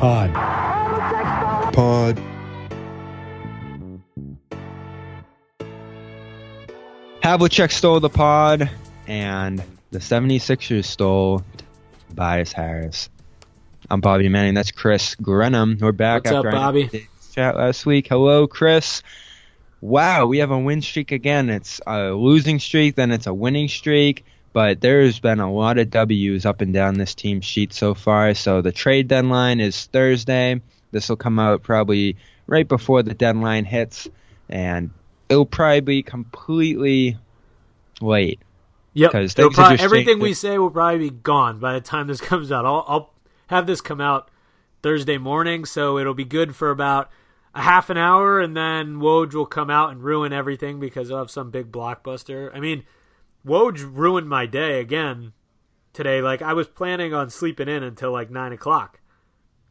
Havlicek Pod. Havlicek stole the pod, and the 76ers stole Tobias Harris. I'm Bobby Manning. That's Chris Grenham. We're back. What's after up, Bobby? Chat last week. Hello, Chris. Wow, we have a win streak again. It's a losing streak, then it's a winning streak. But there's been a lot of W's up and down this team sheet so far. So the trade deadline is Thursday. This will come out probably right before the deadline hits. And it'll probably be completely late. Yep. Everything we say will probably be gone by the time this comes out. I'll have this come out Thursday morning, so it'll be good for about a half an hour. And then Woj will come out and ruin everything because of some big blockbuster. I mean, Woj ruined my day again today. Like, I was planning on sleeping in until like 9 o'clock,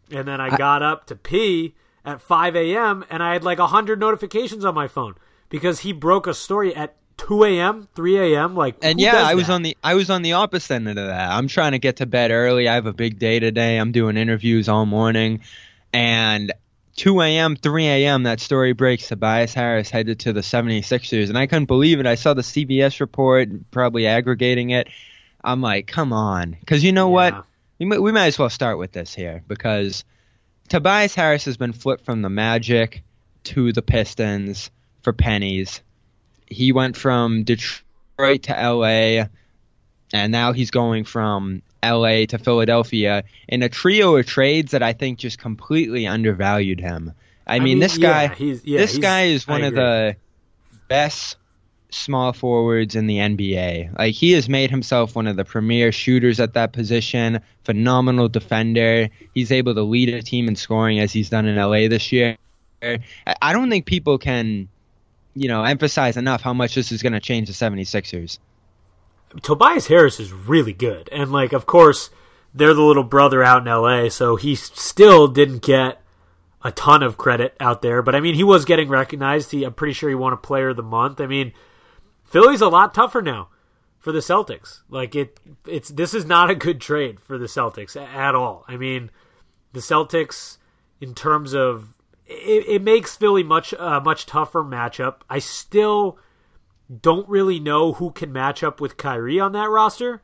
and then I got up to pee at 5 a.m. and I had like 100 notifications on my phone because he broke a story at 2 a.m., 3 a.m. Like, and yeah, I was on the opposite end of that. I'm trying to get to bed early. I have a big day today. I'm doing interviews all morning, and 2 a.m., 3 a.m., that story breaks. Tobias Harris headed to the 76ers, and I couldn't believe it. I saw the CBS report, probably aggregating it. I'm like, come on. Because what? We might as well start with this here, because Tobias Harris has been flipped from the Magic to the Pistons for pennies. He went from Detroit to L.A., and now he's going from LA to Philadelphia in a trio of trades that I think just completely undervalued him. I mean this guy is one of the best small forwards in the NBA. Like, he has made himself one of the premier shooters at that position, phenomenal defender. He's able to lead a team in scoring as he's done in LA this year. I don't think people can, emphasize enough how much this is going to change the 76ers. Tobias Harris is really good. And, like, of course, they're the little brother out in L.A., so he still didn't get a ton of credit out there. But, I mean, he was getting recognized. I'm pretty sure he won a Player of the Month. I mean, Philly's a lot tougher now for the Celtics. Like, this is not a good trade for the Celtics at all. I mean, the Celtics, in terms of it makes Philly much tougher matchup. I still don't really know who can match up with Kyrie on that roster.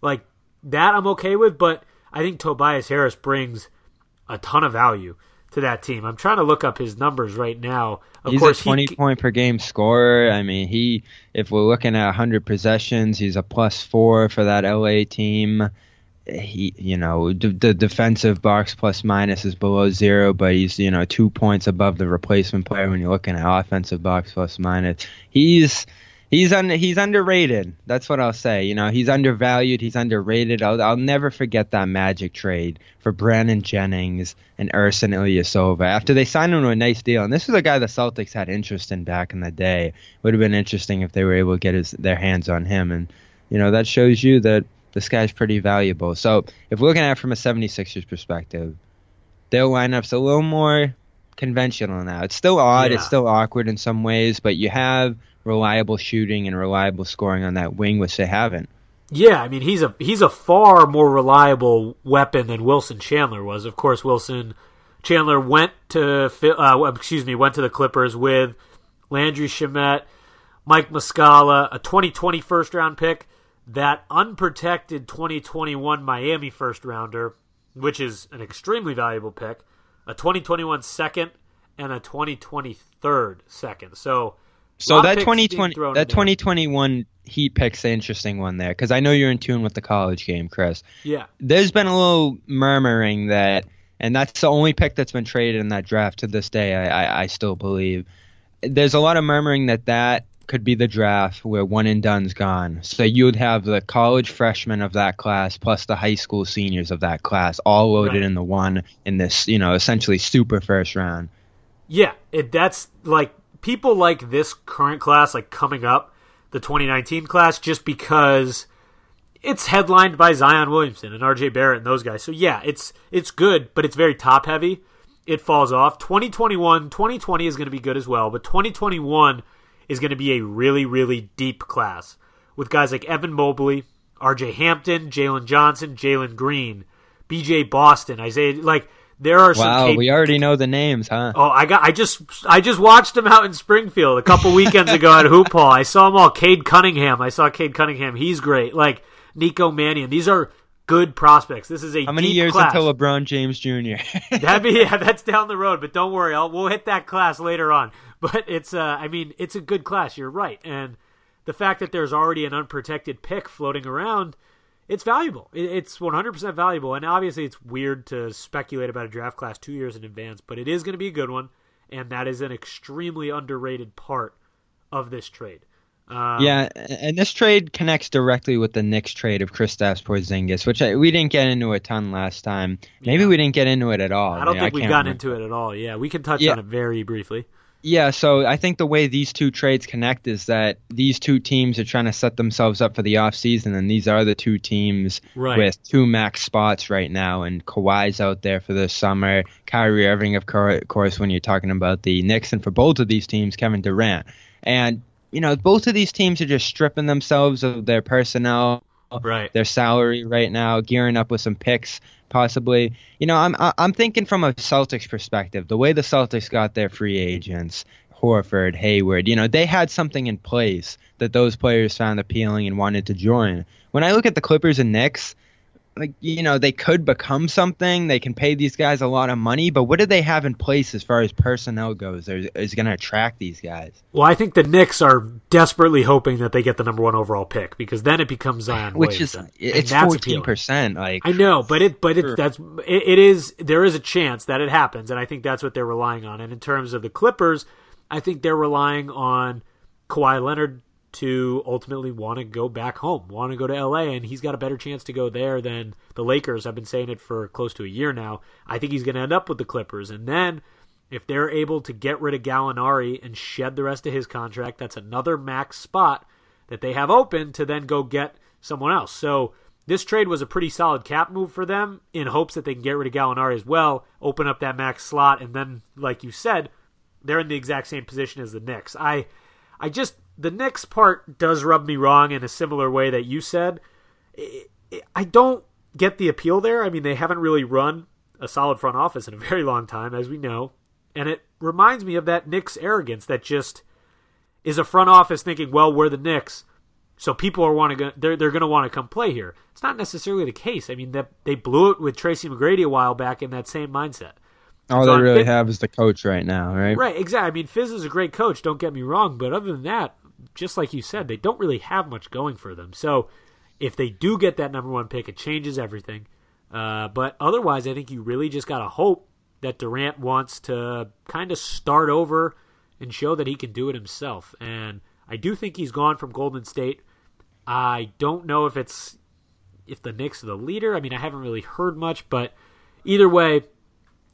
Like, that I'm okay with, but I think Tobias Harris brings a ton of value to that team. I'm trying to look up his numbers right now. Of course, he's a 20-point per game scorer. I mean, if we're looking at 100 possessions, he's a +4 for that LA team. He, the defensive box plus minus is below zero, but he's, 2 points above the replacement player when you're looking at offensive box plus minus. He's underrated. That's what I'll say. He's undervalued. He's underrated. I'll never forget that Magic trade for Brandon Jennings and Ersan Ilyasova after they signed him to a nice deal. And this was a guy the Celtics had interest in back in the day. Would have been interesting if they were able to get their hands on him. And, that shows you that this guy's pretty valuable. So if we're looking at it from a 76ers perspective, their lineup's a little more conventional now. It's still odd. Yeah. It's still awkward in some ways, but you have reliable shooting and reliable scoring on that wing, which they haven't. Yeah, I mean, he's a far more reliable weapon than Wilson Chandler was. Of course, Wilson Chandler went to the Clippers with Landry Shamet, Mike Muscala, a 2020 first-round pick, that unprotected 2021 Miami first-rounder, which is an extremely valuable pick, a 2021 second, and a 2023 second. So that 2021 Heat pick's an interesting one there, because I know you're in tune with the college game, Chris. Yeah. There's been a little murmuring that, and that's the only pick that's been traded in that draft to this day, I still believe. There's a lot of murmuring that could be the draft where one and done's gone. So you would have the college freshmen of that class plus the high school seniors of that class all loaded right in the one in this, essentially super first round. Yeah, that's like people like this current class, like coming up, the 2019 class, just because it's headlined by Zion Williamson and RJ Barrett and those guys. So yeah, it's good, but it's very top heavy. It falls off. 2020 is going to be good as well, but 2021 is going to be a really, really deep class with guys like Evan Mobley, R.J. Hampton, Jalen Johnson, Jalen Green, B.J. Boston, Isaiah. Like, There are some. Wow, we already know the names, huh? Oh, I just watched him out in Springfield a couple weekends ago at Hoop Hall. I saw them all. I saw Cade Cunningham. He's great. Like Nico Mannion. These are good prospects. This is a deep class. How many years until LeBron James Jr.? That's down the road. But don't worry, we'll hit that class later on. But it's a good class. You're right, and the fact that there's already an unprotected pick floating around. It's valuable. It's 100% valuable, and obviously it's weird to speculate about a draft class 2 years in advance, but it is going to be a good one, and that is an extremely underrated part of this trade. Yeah, and this trade connects directly with the Knicks trade of Kristaps Porzingis, which we didn't get into a ton last time. Maybe we didn't get into it at all. I don't think we've gotten into it at all. Yeah, we can touch on it very briefly. Yeah, so I think the way these two trades connect is that these two teams are trying to set themselves up for the offseason, and these are the two teams with two max spots right now, and Kawhi's out there for the summer, Kyrie Irving, of course, when you're talking about the Knicks, and for both of these teams, Kevin Durant. And, you know, both of these teams are just stripping themselves of their personnel, their salary right now, gearing up with some picks. Possibly, you know, I'm thinking from a Celtics perspective. The way the Celtics got their free agents, Horford, Hayward, you know, they had something in place that those players found appealing and wanted to join. When I look at the Clippers and Knicks, like, you know, they could become something. They can pay these guys a lot of money, but what do they have in place as far as personnel goes that is going to attract these guys? Well, I think the Knicks are desperately hoping that they get the number one overall pick, because then it becomes Zion Williamson. It's 14%. Like, I know, there is a chance that it happens, and I think that's what they're relying on. And in terms of the Clippers, I think they're relying on Kawhi Leonard to ultimately want to go back home, want to go to L.A., and he's got a better chance to go there than the Lakers. I've been saying it for close to a year now. I think he's going to end up with the Clippers. And then if they're able to get rid of Gallinari and shed the rest of his contract, that's another max spot that they have open to then go get someone else. So this trade was a pretty solid cap move for them in hopes that they can get rid of Gallinari as well, open up that max slot, and then, like you said, they're in the exact same position as the Knicks. The Knicks part does rub me wrong in a similar way that you said. I don't get the appeal there. I mean, they haven't really run a solid front office in a very long time, as we know. And it reminds me of that Knicks arrogance that just is a front office thinking, well, we're the Knicks, so people are they're going to want to come play here. It's not necessarily the case. I mean, they blew it with Tracy McGrady a while back in that same mindset. All they really have is the coach right now, right? Right, exactly. I mean, Fizz is a great coach, don't get me wrong, but other than that, just like you said, they don't really have much going for them. So if they do get that number one pick, it changes everything. But otherwise, I think you really just got to hope that Durant wants to kind of start over and show that he can do it himself. And I do think he's gone from Golden State. I don't know if the Knicks are the leader. I mean, I haven't really heard much, but either way,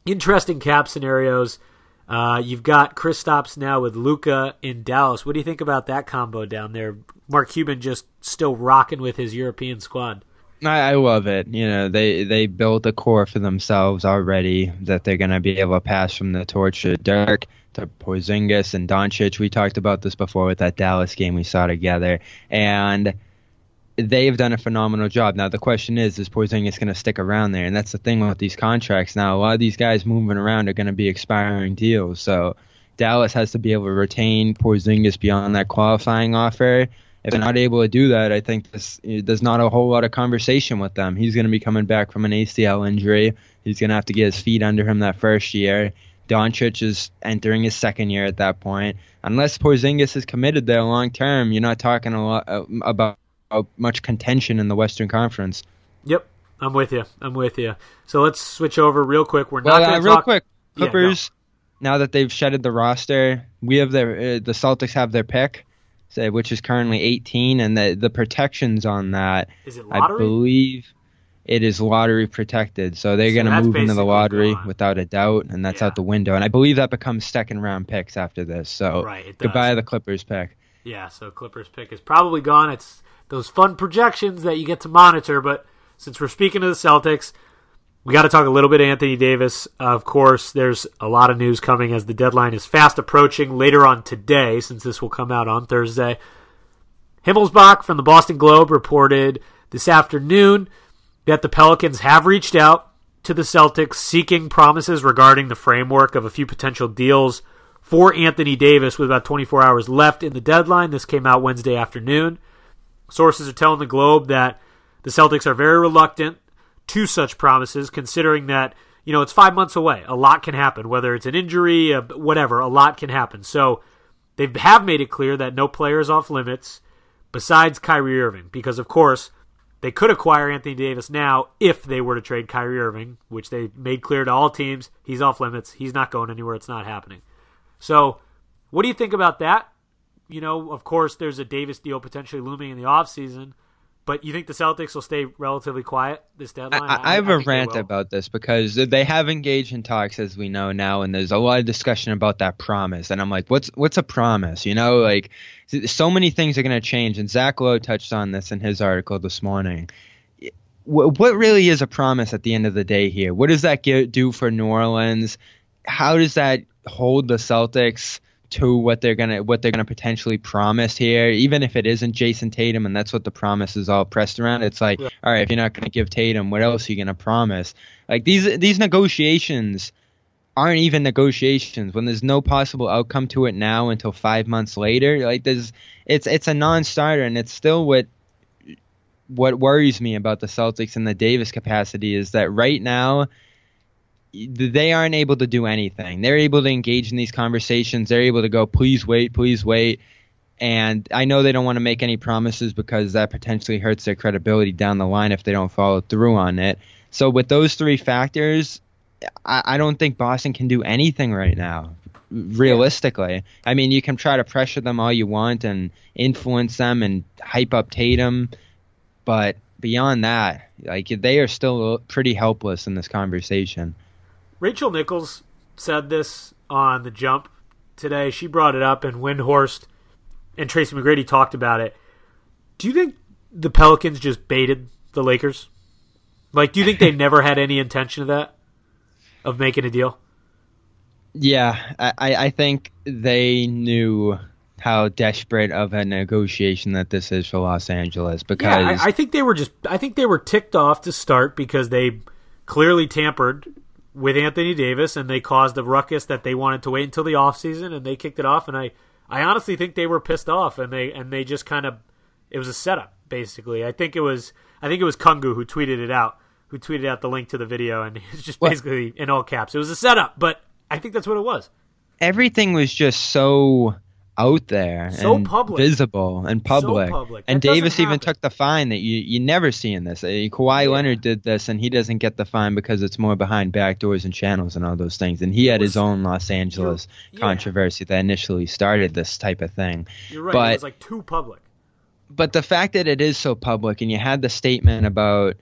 interesting cap scenarios. You've got Kristaps now with Luka in Dallas. What do you think about that combo down there? Mark Cuban just still rocking with his European squad. I love it. You know, they built a core for themselves already that they're going to be able to pass from the torch to Dirk to Porzingis and Doncic. We talked about this before with that Dallas game we saw together. And they've done a phenomenal job. Now, the question is Porzingis going to stick around there? And that's the thing with these contracts. Now, a lot of these guys moving around are going to be expiring deals. So Dallas has to be able to retain Porzingis beyond that qualifying offer. If they're not able to do that, I think there's not a whole lot of conversation with them. He's going to be coming back from an ACL injury. He's going to have to get his feet under him that first year. Doncic is entering his second year at that point. Unless Porzingis is committed there long term, you're not talking a lot about much contention in the Western Conference. Yep, I'm with you. So let's switch over real quick. We're not going to talk. Real quick, Clippers. Yeah, now that they've shedded the roster, we have the Celtics have their pick, which is currently 18, and the protections on that. Is it lottery? I believe it is lottery protected. So they're going to move into the lottery without a doubt, and that's out the window. And I believe that becomes second round picks after this. So goodbye the Clippers pick. Yeah, so Clippers pick is probably gone. It's those fun projections that you get to monitor. But since we're speaking of the Celtics, we got to talk a little bit of Anthony Davis. Of course, there's a lot of news coming as the deadline is fast approaching later on today, since this will come out on Thursday. Himmelsbach from the Boston Globe reported this afternoon that the Pelicans have reached out to the Celtics seeking promises regarding the framework of a few potential deals for Anthony Davis with about 24 hours left in the deadline. This came out Wednesday afternoon. Sources are telling the Globe that the Celtics are very reluctant to such promises, considering that, you know, it's 5 months away. A lot can happen, whether it's an injury, whatever, a lot can happen. So they have made it clear that no player is off limits besides Kyrie Irving, because, of course, they could acquire Anthony Davis now if they were to trade Kyrie Irving, which they made clear to all teams. He's off limits. He's not going anywhere. It's not happening. So what do you think about that? You know, of course, there's a Davis deal potentially looming in the offseason, but you think the Celtics will stay relatively quiet this deadline? I have a rant about this because they have engaged in talks, as we know now, and there's a lot of discussion about that promise. And I'm like, what's a promise? You know, like so many things are going to change. And Zach Lowe touched on this in his article this morning. What really is a promise at the end of the day here? What does that do for New Orleans? How does that hold the Celtics to what they're gonna potentially promise here, even if it isn't Jason Tatum? And that's what the promise is all pressed around. It's like, yeah, all right, if you're not gonna give Tatum, what else are you gonna promise? Like these negotiations aren't even negotiations when there's no possible outcome to it now until 5 months later. Like it's a non-starter, and it's still what worries me about the Celtics and the Davis capacity is that right now they aren't able to do anything. They're able to engage in these conversations. They're able to go, please wait. And I know they don't want to make any promises because that potentially hurts their credibility down the line if they don't follow through on it. So with those three factors, I don't think Boston can do anything right now, realistically. I mean, you can try to pressure them all you want and influence them and hype up Tatum, but beyond that, like, they are still pretty helpless in this conversation. Rachel Nichols said this on The Jump today. She brought it up, and Windhorst and Tracy McGrady talked about it. Do you think the Pelicans just baited the Lakers? Like, do you think they never had any intention of that, of making a deal? Yeah, I think they knew how desperate of a negotiation that this is for Los Angeles. Because yeah, I think they were ticked off to start because they clearly tampered with Anthony Davis, and they caused a ruckus that they wanted to wait until the offseason, and they kicked it off. And I honestly think they were pissed off, and they just kind of, it was a setup basically. I think it was Kungu who tweeted out the link to the video, and it's just basically in all caps, it was a setup. But I think that's what it was. Everything was just so out there, so and public, visible and public. So public. And Davis even took the fine that you never see in this. Kawhi Leonard did this, and he doesn't get the fine because it's more behind back doors and channels and all those things. And he had his own Los Angeles controversy that initially started this type of thing. You're right. But it was like too public. But the fact that it is so public, and you had the statement about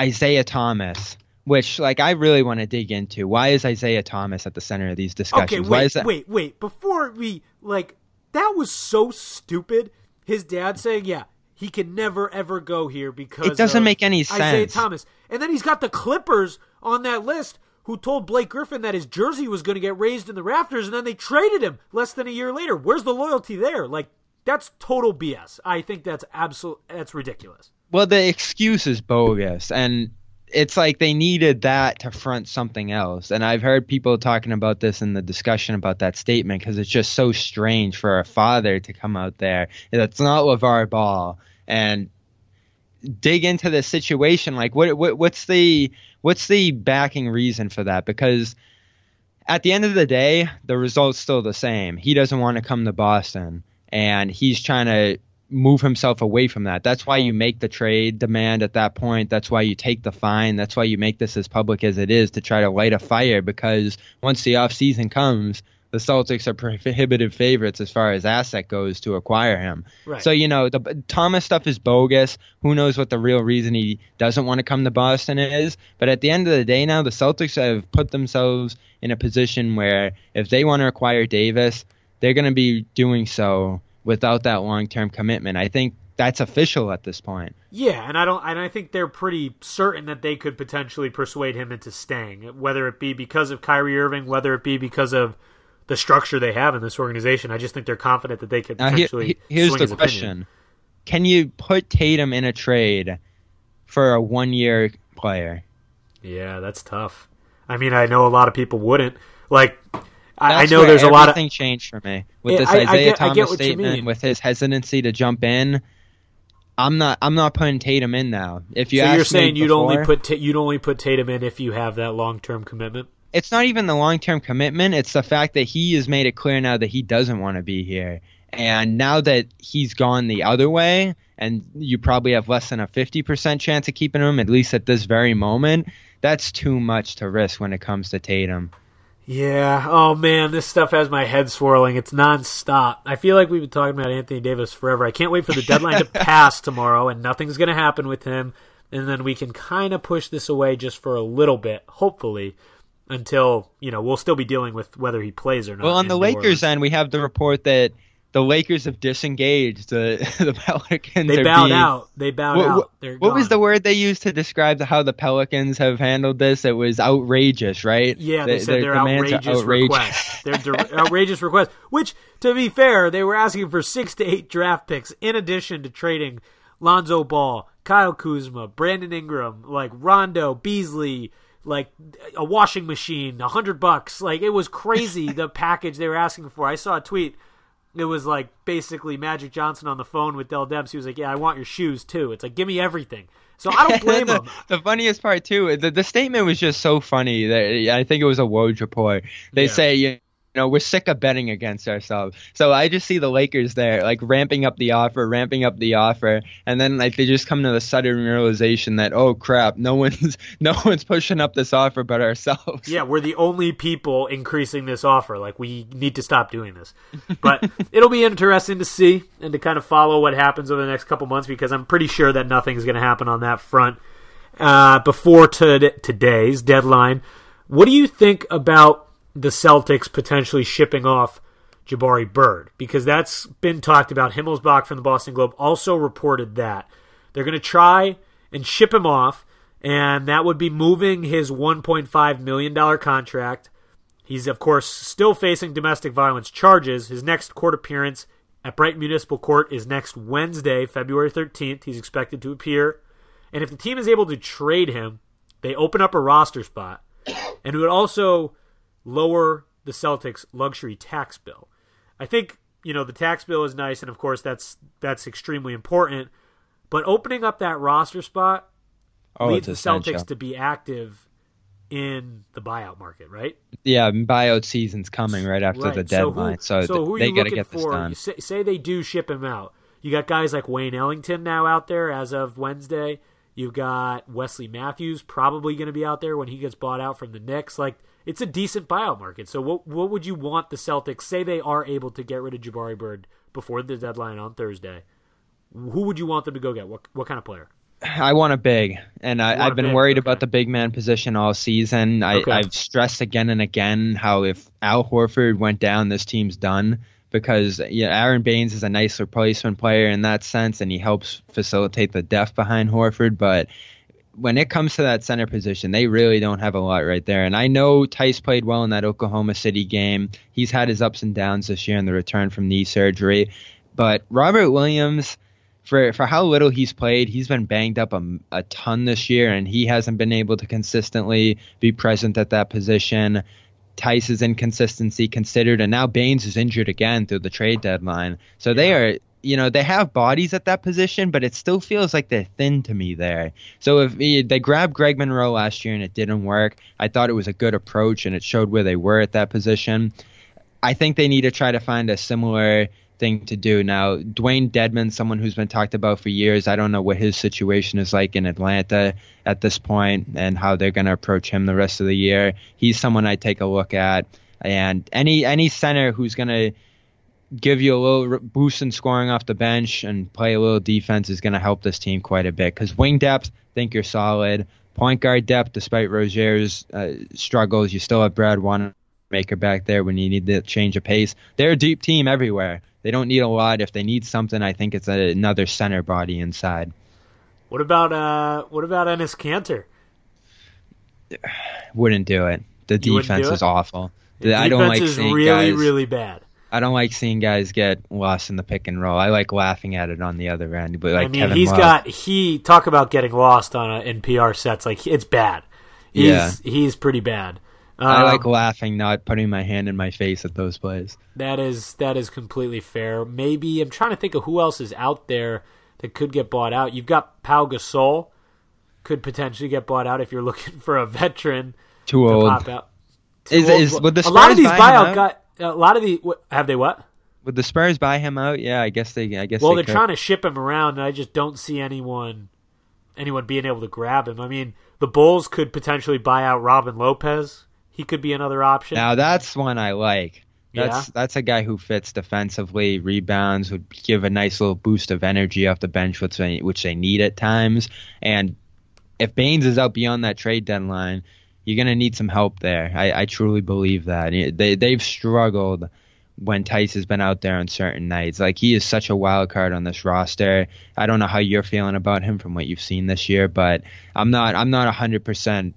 Isaiah Thomas, which, like, I really want to dig into. Why is Isaiah Thomas at the center of these discussions? Okay, wait. Before we, like, that was so stupid. His dad saying, yeah, he can never, ever go here because it doesn't make any sense. Isaiah Thomas. And then he's got the Clippers on that list who told Blake Griffin that his jersey was going to get raised in the rafters, and then they traded him less than a year later. Where's the loyalty there? Like, that's total BS. I think that's ridiculous. Well, the excuse is bogus, and it's like they needed that to front something else. And I've heard people talking about this in the discussion about that statement because it's just so strange for a father to come out there. That's not LeVar Ball. And dig into this situation. Like, what's the backing reason for that? Because at the end of the day, the result's still the same. He doesn't want to come to Boston, and he's trying to move himself away from that. That's why you make the trade demand at that point. That's why you take the fine. That's why you make this as public as it is, to try to light a fire, because once the offseason comes, the Celtics are prohibitive favorites as far as asset goes to acquire him. Right. So, you know, the Thomas stuff is bogus. Who knows what the real reason he doesn't want to come to Boston is. But at the end of the day now, the Celtics have put themselves in a position where if they want to acquire Davis, they're going to be doing so without that long-term commitment. I think that's official at this point. Yeah, and I think they're pretty certain that they could potentially persuade him into staying, whether it be because of Kyrie Irving, whether it be because of the structure they have in this organization. I just think they're confident that they could potentially here's swing the his question. Opinion. Can you put Tatum in a trade for a one-year player? Yeah, that's tough. I mean, I know a lot of people wouldn't. Like, I know there's a lot of... Everything changed for me. With this Isaiah Thomas statement, with his hesitancy to jump in, I'm not putting Tatum in now. If you so ask you're saying me before, you'd only put Tatum in if you have that long-term commitment? It's not even the long-term commitment. It's the fact that he has made it clear now that he doesn't want to be here. And now that he's gone the other way, and you probably have less than a 50% chance of keeping him, at least at this very moment, that's too much to risk when it comes to Tatum. Yeah. Oh, man, this stuff has my head swirling. It's nonstop. I feel like we've been talking about Anthony Davis forever. I can't wait for the deadline to pass tomorrow, and nothing's going to happen with him. And then we can kind of push this away just for a little bit, hopefully, until, you know, we'll still be dealing with whether he plays or not. Well, on the Lakers end, we have the report that the Lakers have disengaged the Pelicans. They bowed out. What was the word they used to describe how the Pelicans have handled this? It was outrageous, right? Yeah, they said their outrageous requests. Their outrageous requests, which, to be fair, they were asking for 6 to 8 draft picks in addition to trading Lonzo Ball, Kyle Kuzma, Brandon Ingram, like Rondo, Beasley, like a washing machine, $100. Like, it was crazy, the package they were asking for. I saw a tweet. It was like basically Magic Johnson on the phone with Dell Demps. He was like, yeah, I want your shoes too. It's like, give me everything. So I don't blame him. The funniest part too, the statement was just so funny. That I think it was a Woj report. They say, you know, we're sick of betting against ourselves. So I just see the Lakers there like ramping up the offer. And then like they just come to the sudden realization that, oh crap, no one's pushing up this offer but ourselves. Yeah, we're the only people increasing this offer. Like, we need to stop doing this. But it'll be interesting to see and to kind of follow what happens over the next couple months, because I'm pretty sure that nothing's going to happen on that front before today's deadline. What do you think about the Celtics potentially shipping off Jabari Bird? Because that's been talked about. Himmelsbach from the Boston Globe also reported that they're going to try and ship him off, and that would be moving his $1.5 million contract. He's, of course, still facing domestic violence charges. His next court appearance at Brighton Municipal Court is next Wednesday, February 13th. He's expected to appear. And if the team is able to trade him, they open up a roster spot. And it would also lower the Celtics' luxury tax bill. I think, you know, the tax bill is nice, and of course that's extremely important, but opening up that roster spot leads the Celtics to be active in the buyout market, right? Yeah, buyout season's coming right after the deadline, so who they got to get this done. Say they do ship him out. You got guys like Wayne Ellington now out there as of Wednesday. You've got Wesley Matthews probably going to be out there when he gets bought out from the Knicks. Like, it's a decent buyout market. So what would you want the Celtics, say they are able to get rid of Jabari Bird before the deadline on Thursday? Who would you want them to go get? What kind of player? I want a big, and I've been worried about the big man position all season. I've stressed again and again how if Al Horford went down, this team's done. Because Aaron Baines is a nice replacement player in that sense, and he helps facilitate the depth behind Horford. But when it comes to that center position, they really don't have a lot right there. And I know Tice played well in that Oklahoma City game. He's had his ups and downs this year in the return from knee surgery. But Robert Williams, for how little he's played, he's been banged up a ton this year, and he hasn't been able to consistently be present at that position. Tice's inconsistency considered, and now Baines is injured again through the trade deadline. So they are, you know, they have bodies at that position, but it still feels like they're thin to me there. So if they grabbed Greg Monroe last year and it didn't work, I thought it was a good approach and it showed where they were at that position. I think they need to try to find a similar thing to do. Now, Dwayne Dedman, someone who's been talked about for years, I don't know what his situation is like in Atlanta at this point and how they're going to approach him the rest of the year. He's someone I take a look at. And any center who's going to give you a little boost in scoring off the bench and play a little defense is going to help this team quite a bit, because wing depth, I think you're solid. Point guard depth, despite Rozier's struggles, you still have Brad Wanamaker back there when you need the change of pace. They're a deep team everywhere. They don't need a lot. If they need something, I think it's another center body inside. What about Enes Kanter? Wouldn't do it. The defense is awful. I don't like seeing really, guys, really bad. I don't like seeing guys get lost in the pick and roll. I like laughing at it on the other end. But like, I mean, Kevin Love, talk about getting lost on NPR sets. Like, it's bad. He's pretty bad. I like laughing, not putting my hand in my face at those plays. That is completely fair. Maybe I'm trying to think of who else is out there that could get bought out. You've got Pau Gasol could potentially get bought out if you're looking for a veteran. Too old. To pop out. Would the Spurs a lot of these buyout got a lot of the have they what? Would the Spurs buy him out? Yeah, I guess. Well, they're trying to ship him around, and I just don't see anyone being able to grab him. I mean, the Bulls could potentially buy out Robin Lopez. He could be another option. Now that's one I like. That's a guy who fits defensively, rebounds, would give a nice little boost of energy off the bench, which they need at times. And if Baines is out beyond that trade deadline, you're going to need some help there. I truly believe that. They've struggled when Tice has been out there on certain nights. Like, he is such a wild card on this roster. I don't know how you're feeling about him from what you've seen this year, but I'm not 100%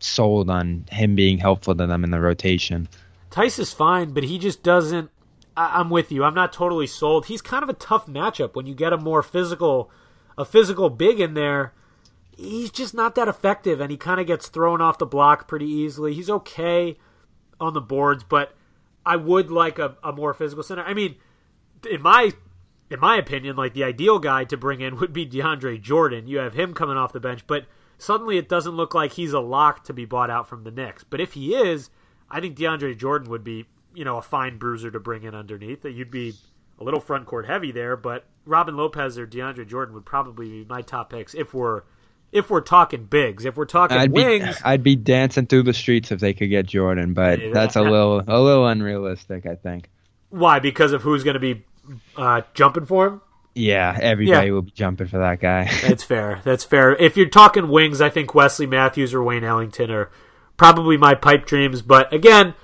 sold on him being helpful to them in the rotation. Tice is fine, but he just doesn't. I'm with you. I'm not totally sold. He's kind of a tough matchup when you get a physical big in there. He's just not that effective, and he kind of gets thrown off the block pretty easily. He's okay on the boards, but I would like a more physical center. I mean, in my opinion, like, the ideal guy to bring in would be DeAndre Jordan. You have him coming off the bench, but suddenly it doesn't look like he's a lock to be bought out from the Knicks. But if he is, I think DeAndre Jordan would be, a fine bruiser to bring in underneath. You'd be a little front court heavy there, but Robin Lopez or DeAndre Jordan would probably be my top picks if we're talking bigs. If we're talking wings, I'd be dancing through the streets if they could get Jordan, but that's a little unrealistic, I think. Why? Because of who's going to be jumping for him? Yeah, everybody will be jumping for that guy. That's fair. If you're talking wings, I think Wesley Matthews or Wayne Ellington are probably my pipe dreams. But again,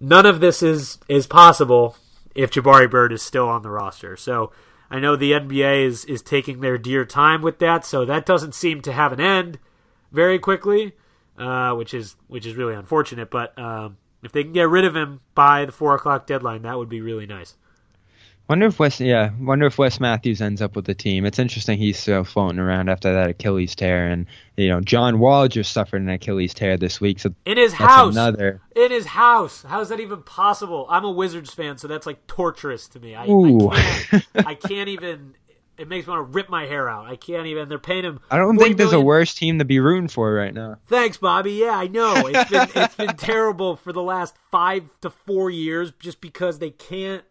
none of this is possible if Jabari Bird is still on the roster. So I know the NBA is taking their dear time with that, so that doesn't seem to have an end very quickly, which is really unfortunate. But if they can get rid of him by the 4:00 deadline, that would be really nice. Wonder if Wes Matthews ends up with the team. It's interesting he's still floating around after that Achilles tear, and John Wall just suffered an Achilles tear this week. So in his house, how is that even possible? I'm a Wizards fan, so that's like torturous to me. I can't even. It makes me want to rip my hair out. I can't even. They're paying him. I don't think there's a worse team to be rooting for right now. Thanks, Bobby. Yeah, I know. It's been terrible for the last 5 to 4 years, just because they can't.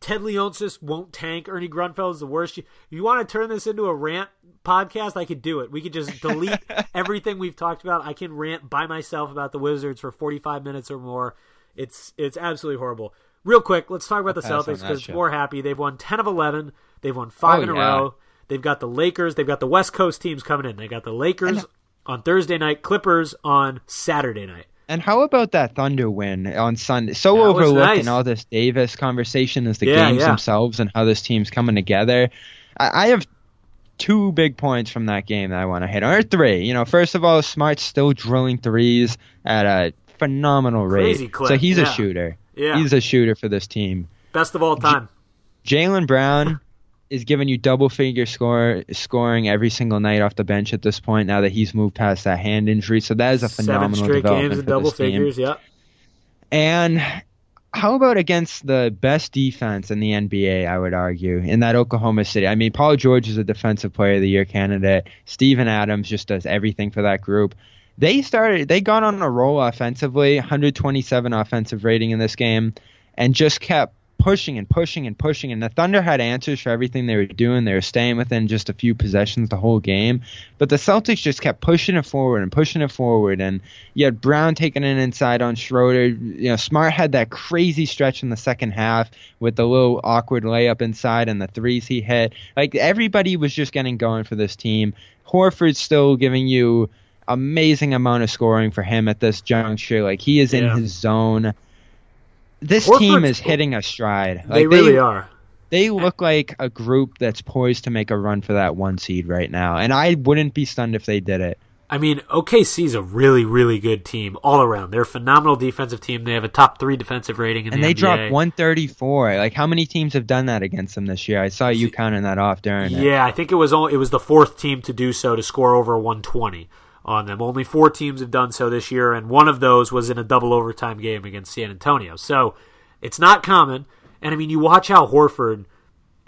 Ted Leonsis won't tank. Ernie Grunfeld's the worst. You want to turn this into a rant podcast? I could do it. We could just delete everything we've talked about. I can rant by myself about the Wizards for 45 minutes or more. It's absolutely horrible. Real quick, let's talk about the Celtics because it's more happy. They've won 10 of 11. They've won 5 in a row. They've got the Lakers. They've got the West Coast teams coming in. They got the Lakers on Thursday night, Clippers on Saturday night. And how about that Thunder win on Sunday? So overlooked in all this Davis conversation is the games themselves and how this team's coming together. I have 2 big points from that game that I want to hit, or 3. First of all, Smart's still drilling threes at a phenomenal rate. So he's a shooter. Yeah. He's a shooter for this team. Best of all time. Jaylen Brown is giving you double-figure scoring every single night off the bench at this point now that he's moved past that hand injury. So that is a phenomenal 7 straight development games in double figures, yeah. And how about against the best defense in the NBA, I would argue, in that Oklahoma City? I mean, Paul George is a Defensive Player of the Year candidate. Stephen Adams just does everything for that group. They got on a roll offensively, 127 offensive rating in this game, and just kept pushing and pushing and pushing, and the Thunder had answers for everything they were doing. They were staying within just a few possessions the whole game, but the Celtics just kept pushing it forward, and you had Brown taking it inside on Schroeder. Smart had that crazy stretch in the second half with the little awkward layup inside and the threes he hit. Like, everybody was just getting going for this team. Horford's still giving you amazing amount of scoring for him at this juncture. Like, he is in his zone. This team is hitting a stride. Like, they really are. They look like a group that's poised to make a run for that 1 seed right now, and I wouldn't be stunned if they did it. I mean, OKC's a really, really good team all around. They're a phenomenal defensive team. They have a top 3 defensive rating in the NBA. And they dropped 134. Like, how many teams have done that against them this year? I saw you counting that off during it. Yeah, I think it was the 4th team to do so, to score over 120. on them. Only four teams have done so this year, and one of those was in a double overtime game against San Antonio. So it's not common. And, I mean, you watch Al Horford.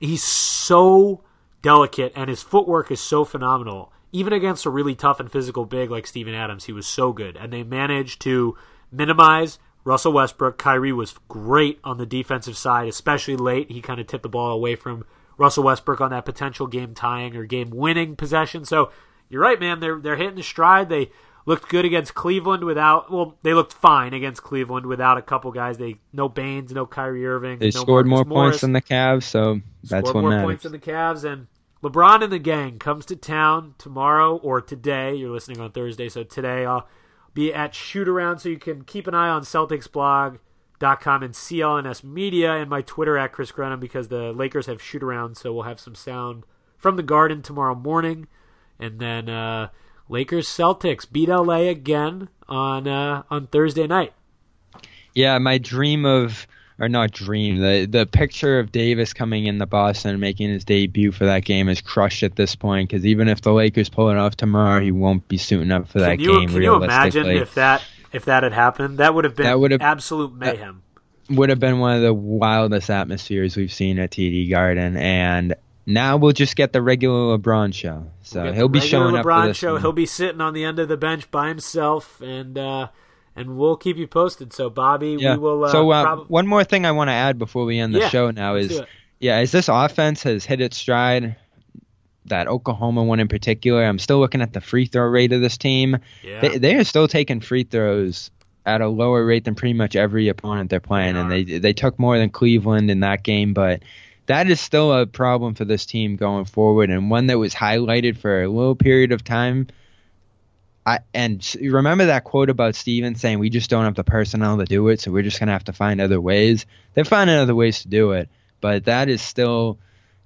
He's so delicate, and his footwork is so phenomenal. Even against a really tough and physical big like Stephen Adams, he was so good. And they managed to minimize Russell Westbrook. Kyrie was great on the defensive side, especially late. He kind of tipped the ball away from Russell Westbrook on that potential game-tying or game-winning possession. So you're right, man. They're hitting the stride. They looked good against Cleveland without – well, they looked fine against Cleveland without a couple guys. No Baines, no Kyrie Irving. They scored more points than the Cavs, so that's what matters. Scored more points than the Cavs, and LeBron and the gang comes to town tomorrow or today. You're listening on Thursday, so today I'll be at Shoot Around, so you can keep an eye on CelticsBlog.com and CLNS Media and my Twitter at Chris Grenham, because the Lakers have Shoot Around, so we'll have some sound from the Garden tomorrow morning. And then Lakers-Celtics beat LA again on Thursday night. Yeah, my dream of – or not dream. The picture of Davis coming into Boston and making his debut for that game is crushed at this point, because even if the Lakers pull it off tomorrow, he won't be suiting up for that game realistically. Can you imagine if that had happened? That would have been absolute mayhem. That would have been one of the wildest atmospheres we've seen at TD Garden, and – now we'll just get the regular LeBron show. So he'll be showing up for this show. He'll be sitting on the end of the bench by himself, and we'll keep you posted. So, Bobby, we will... one more thing I want to add before we end the show now is, as this offense has hit its stride, that Oklahoma one in particular, I'm still looking at the free throw rate of this team. Yeah. They are still taking free throws at a lower rate than pretty much every opponent they're playing, and they took more than Cleveland in that game, but... that is still a problem for this team going forward, and one that was highlighted for a little period of time. And remember that quote about Steven saying, we just don't have the personnel to do it, so we're just going to have to find other ways. They're finding other ways to do it, but that is still,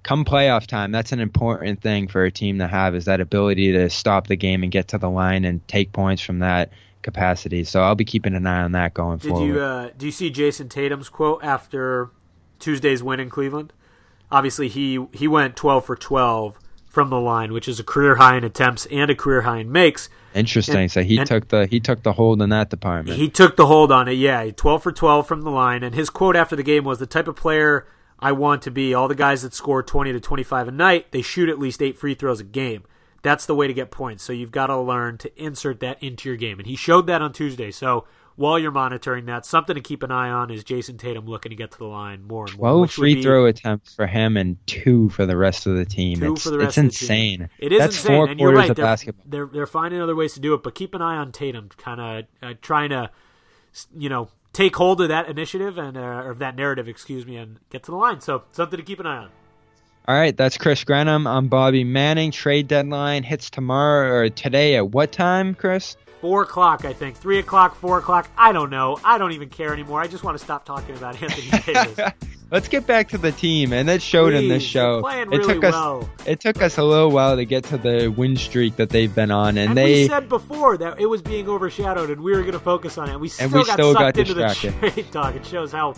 come playoff time, that's an important thing for a team to have, is that ability to stop the game and get to the line and take points from that capacity. So I'll be keeping an eye on that going forward. Do you see Jason Tatum's quote after Tuesday's win in Cleveland? Obviously, he went 12 for 12 from the line, which is a career high in attempts and a career high in makes. Interesting. So he took the hold in that department. He took the hold on it. Yeah, 12 for 12 from the line. And his quote after the game was, "The type of player I want to be. All the guys that score 20 to 25 a night, they shoot at least 8 free throws a game. That's the way to get points. So you've got to learn to insert that into your game." And he showed that on Tuesday. So while you're monitoring that, something to keep an eye on is Jason Tatum looking to get to the line more and more. 12 free throw attempts for him and 2 for the rest of the team. It's insane. It is insane. That's 4 quarters of basketball. They're finding other ways to do it, but keep an eye on Tatum, kind of trying to, take hold of that initiative or that narrative, and get to the line. So something to keep an eye on. All right, that's Chris Grenham. I'm Bobby Manning. Trade deadline hits today at what time, Chris? 4 o'clock, I think. 3 o'clock, 4 o'clock. I don't know. I don't even care anymore. I just want to stop talking about Anthony Davis. Let's get back to the team, and that showed in this show. It took us a little while to get to the win streak that they've been on, and we said before that it was being overshadowed, and we were going to focus on it. We still got sucked into the trade talk. It shows how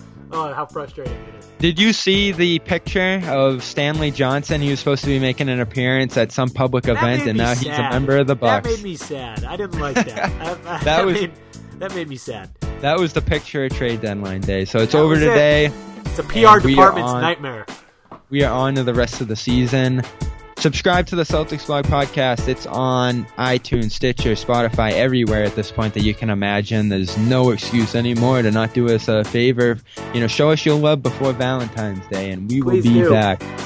frustrating it is. Did you see the picture of Stanley Johnson? He was supposed to be making an appearance at some public event, and now he's a member of the Bucks. That made me sad. I didn't like that. That made me sad. That was the picture of trade deadline day. So it's over today. It's a PR department's nightmare. We are on to the rest of the season. Subscribe to the Celtics Blog Podcast. It's on iTunes, Stitcher, Spotify, everywhere at this point that you can imagine. There's no excuse anymore to not do us a favor. Show us your love before Valentine's Day, and we will be back.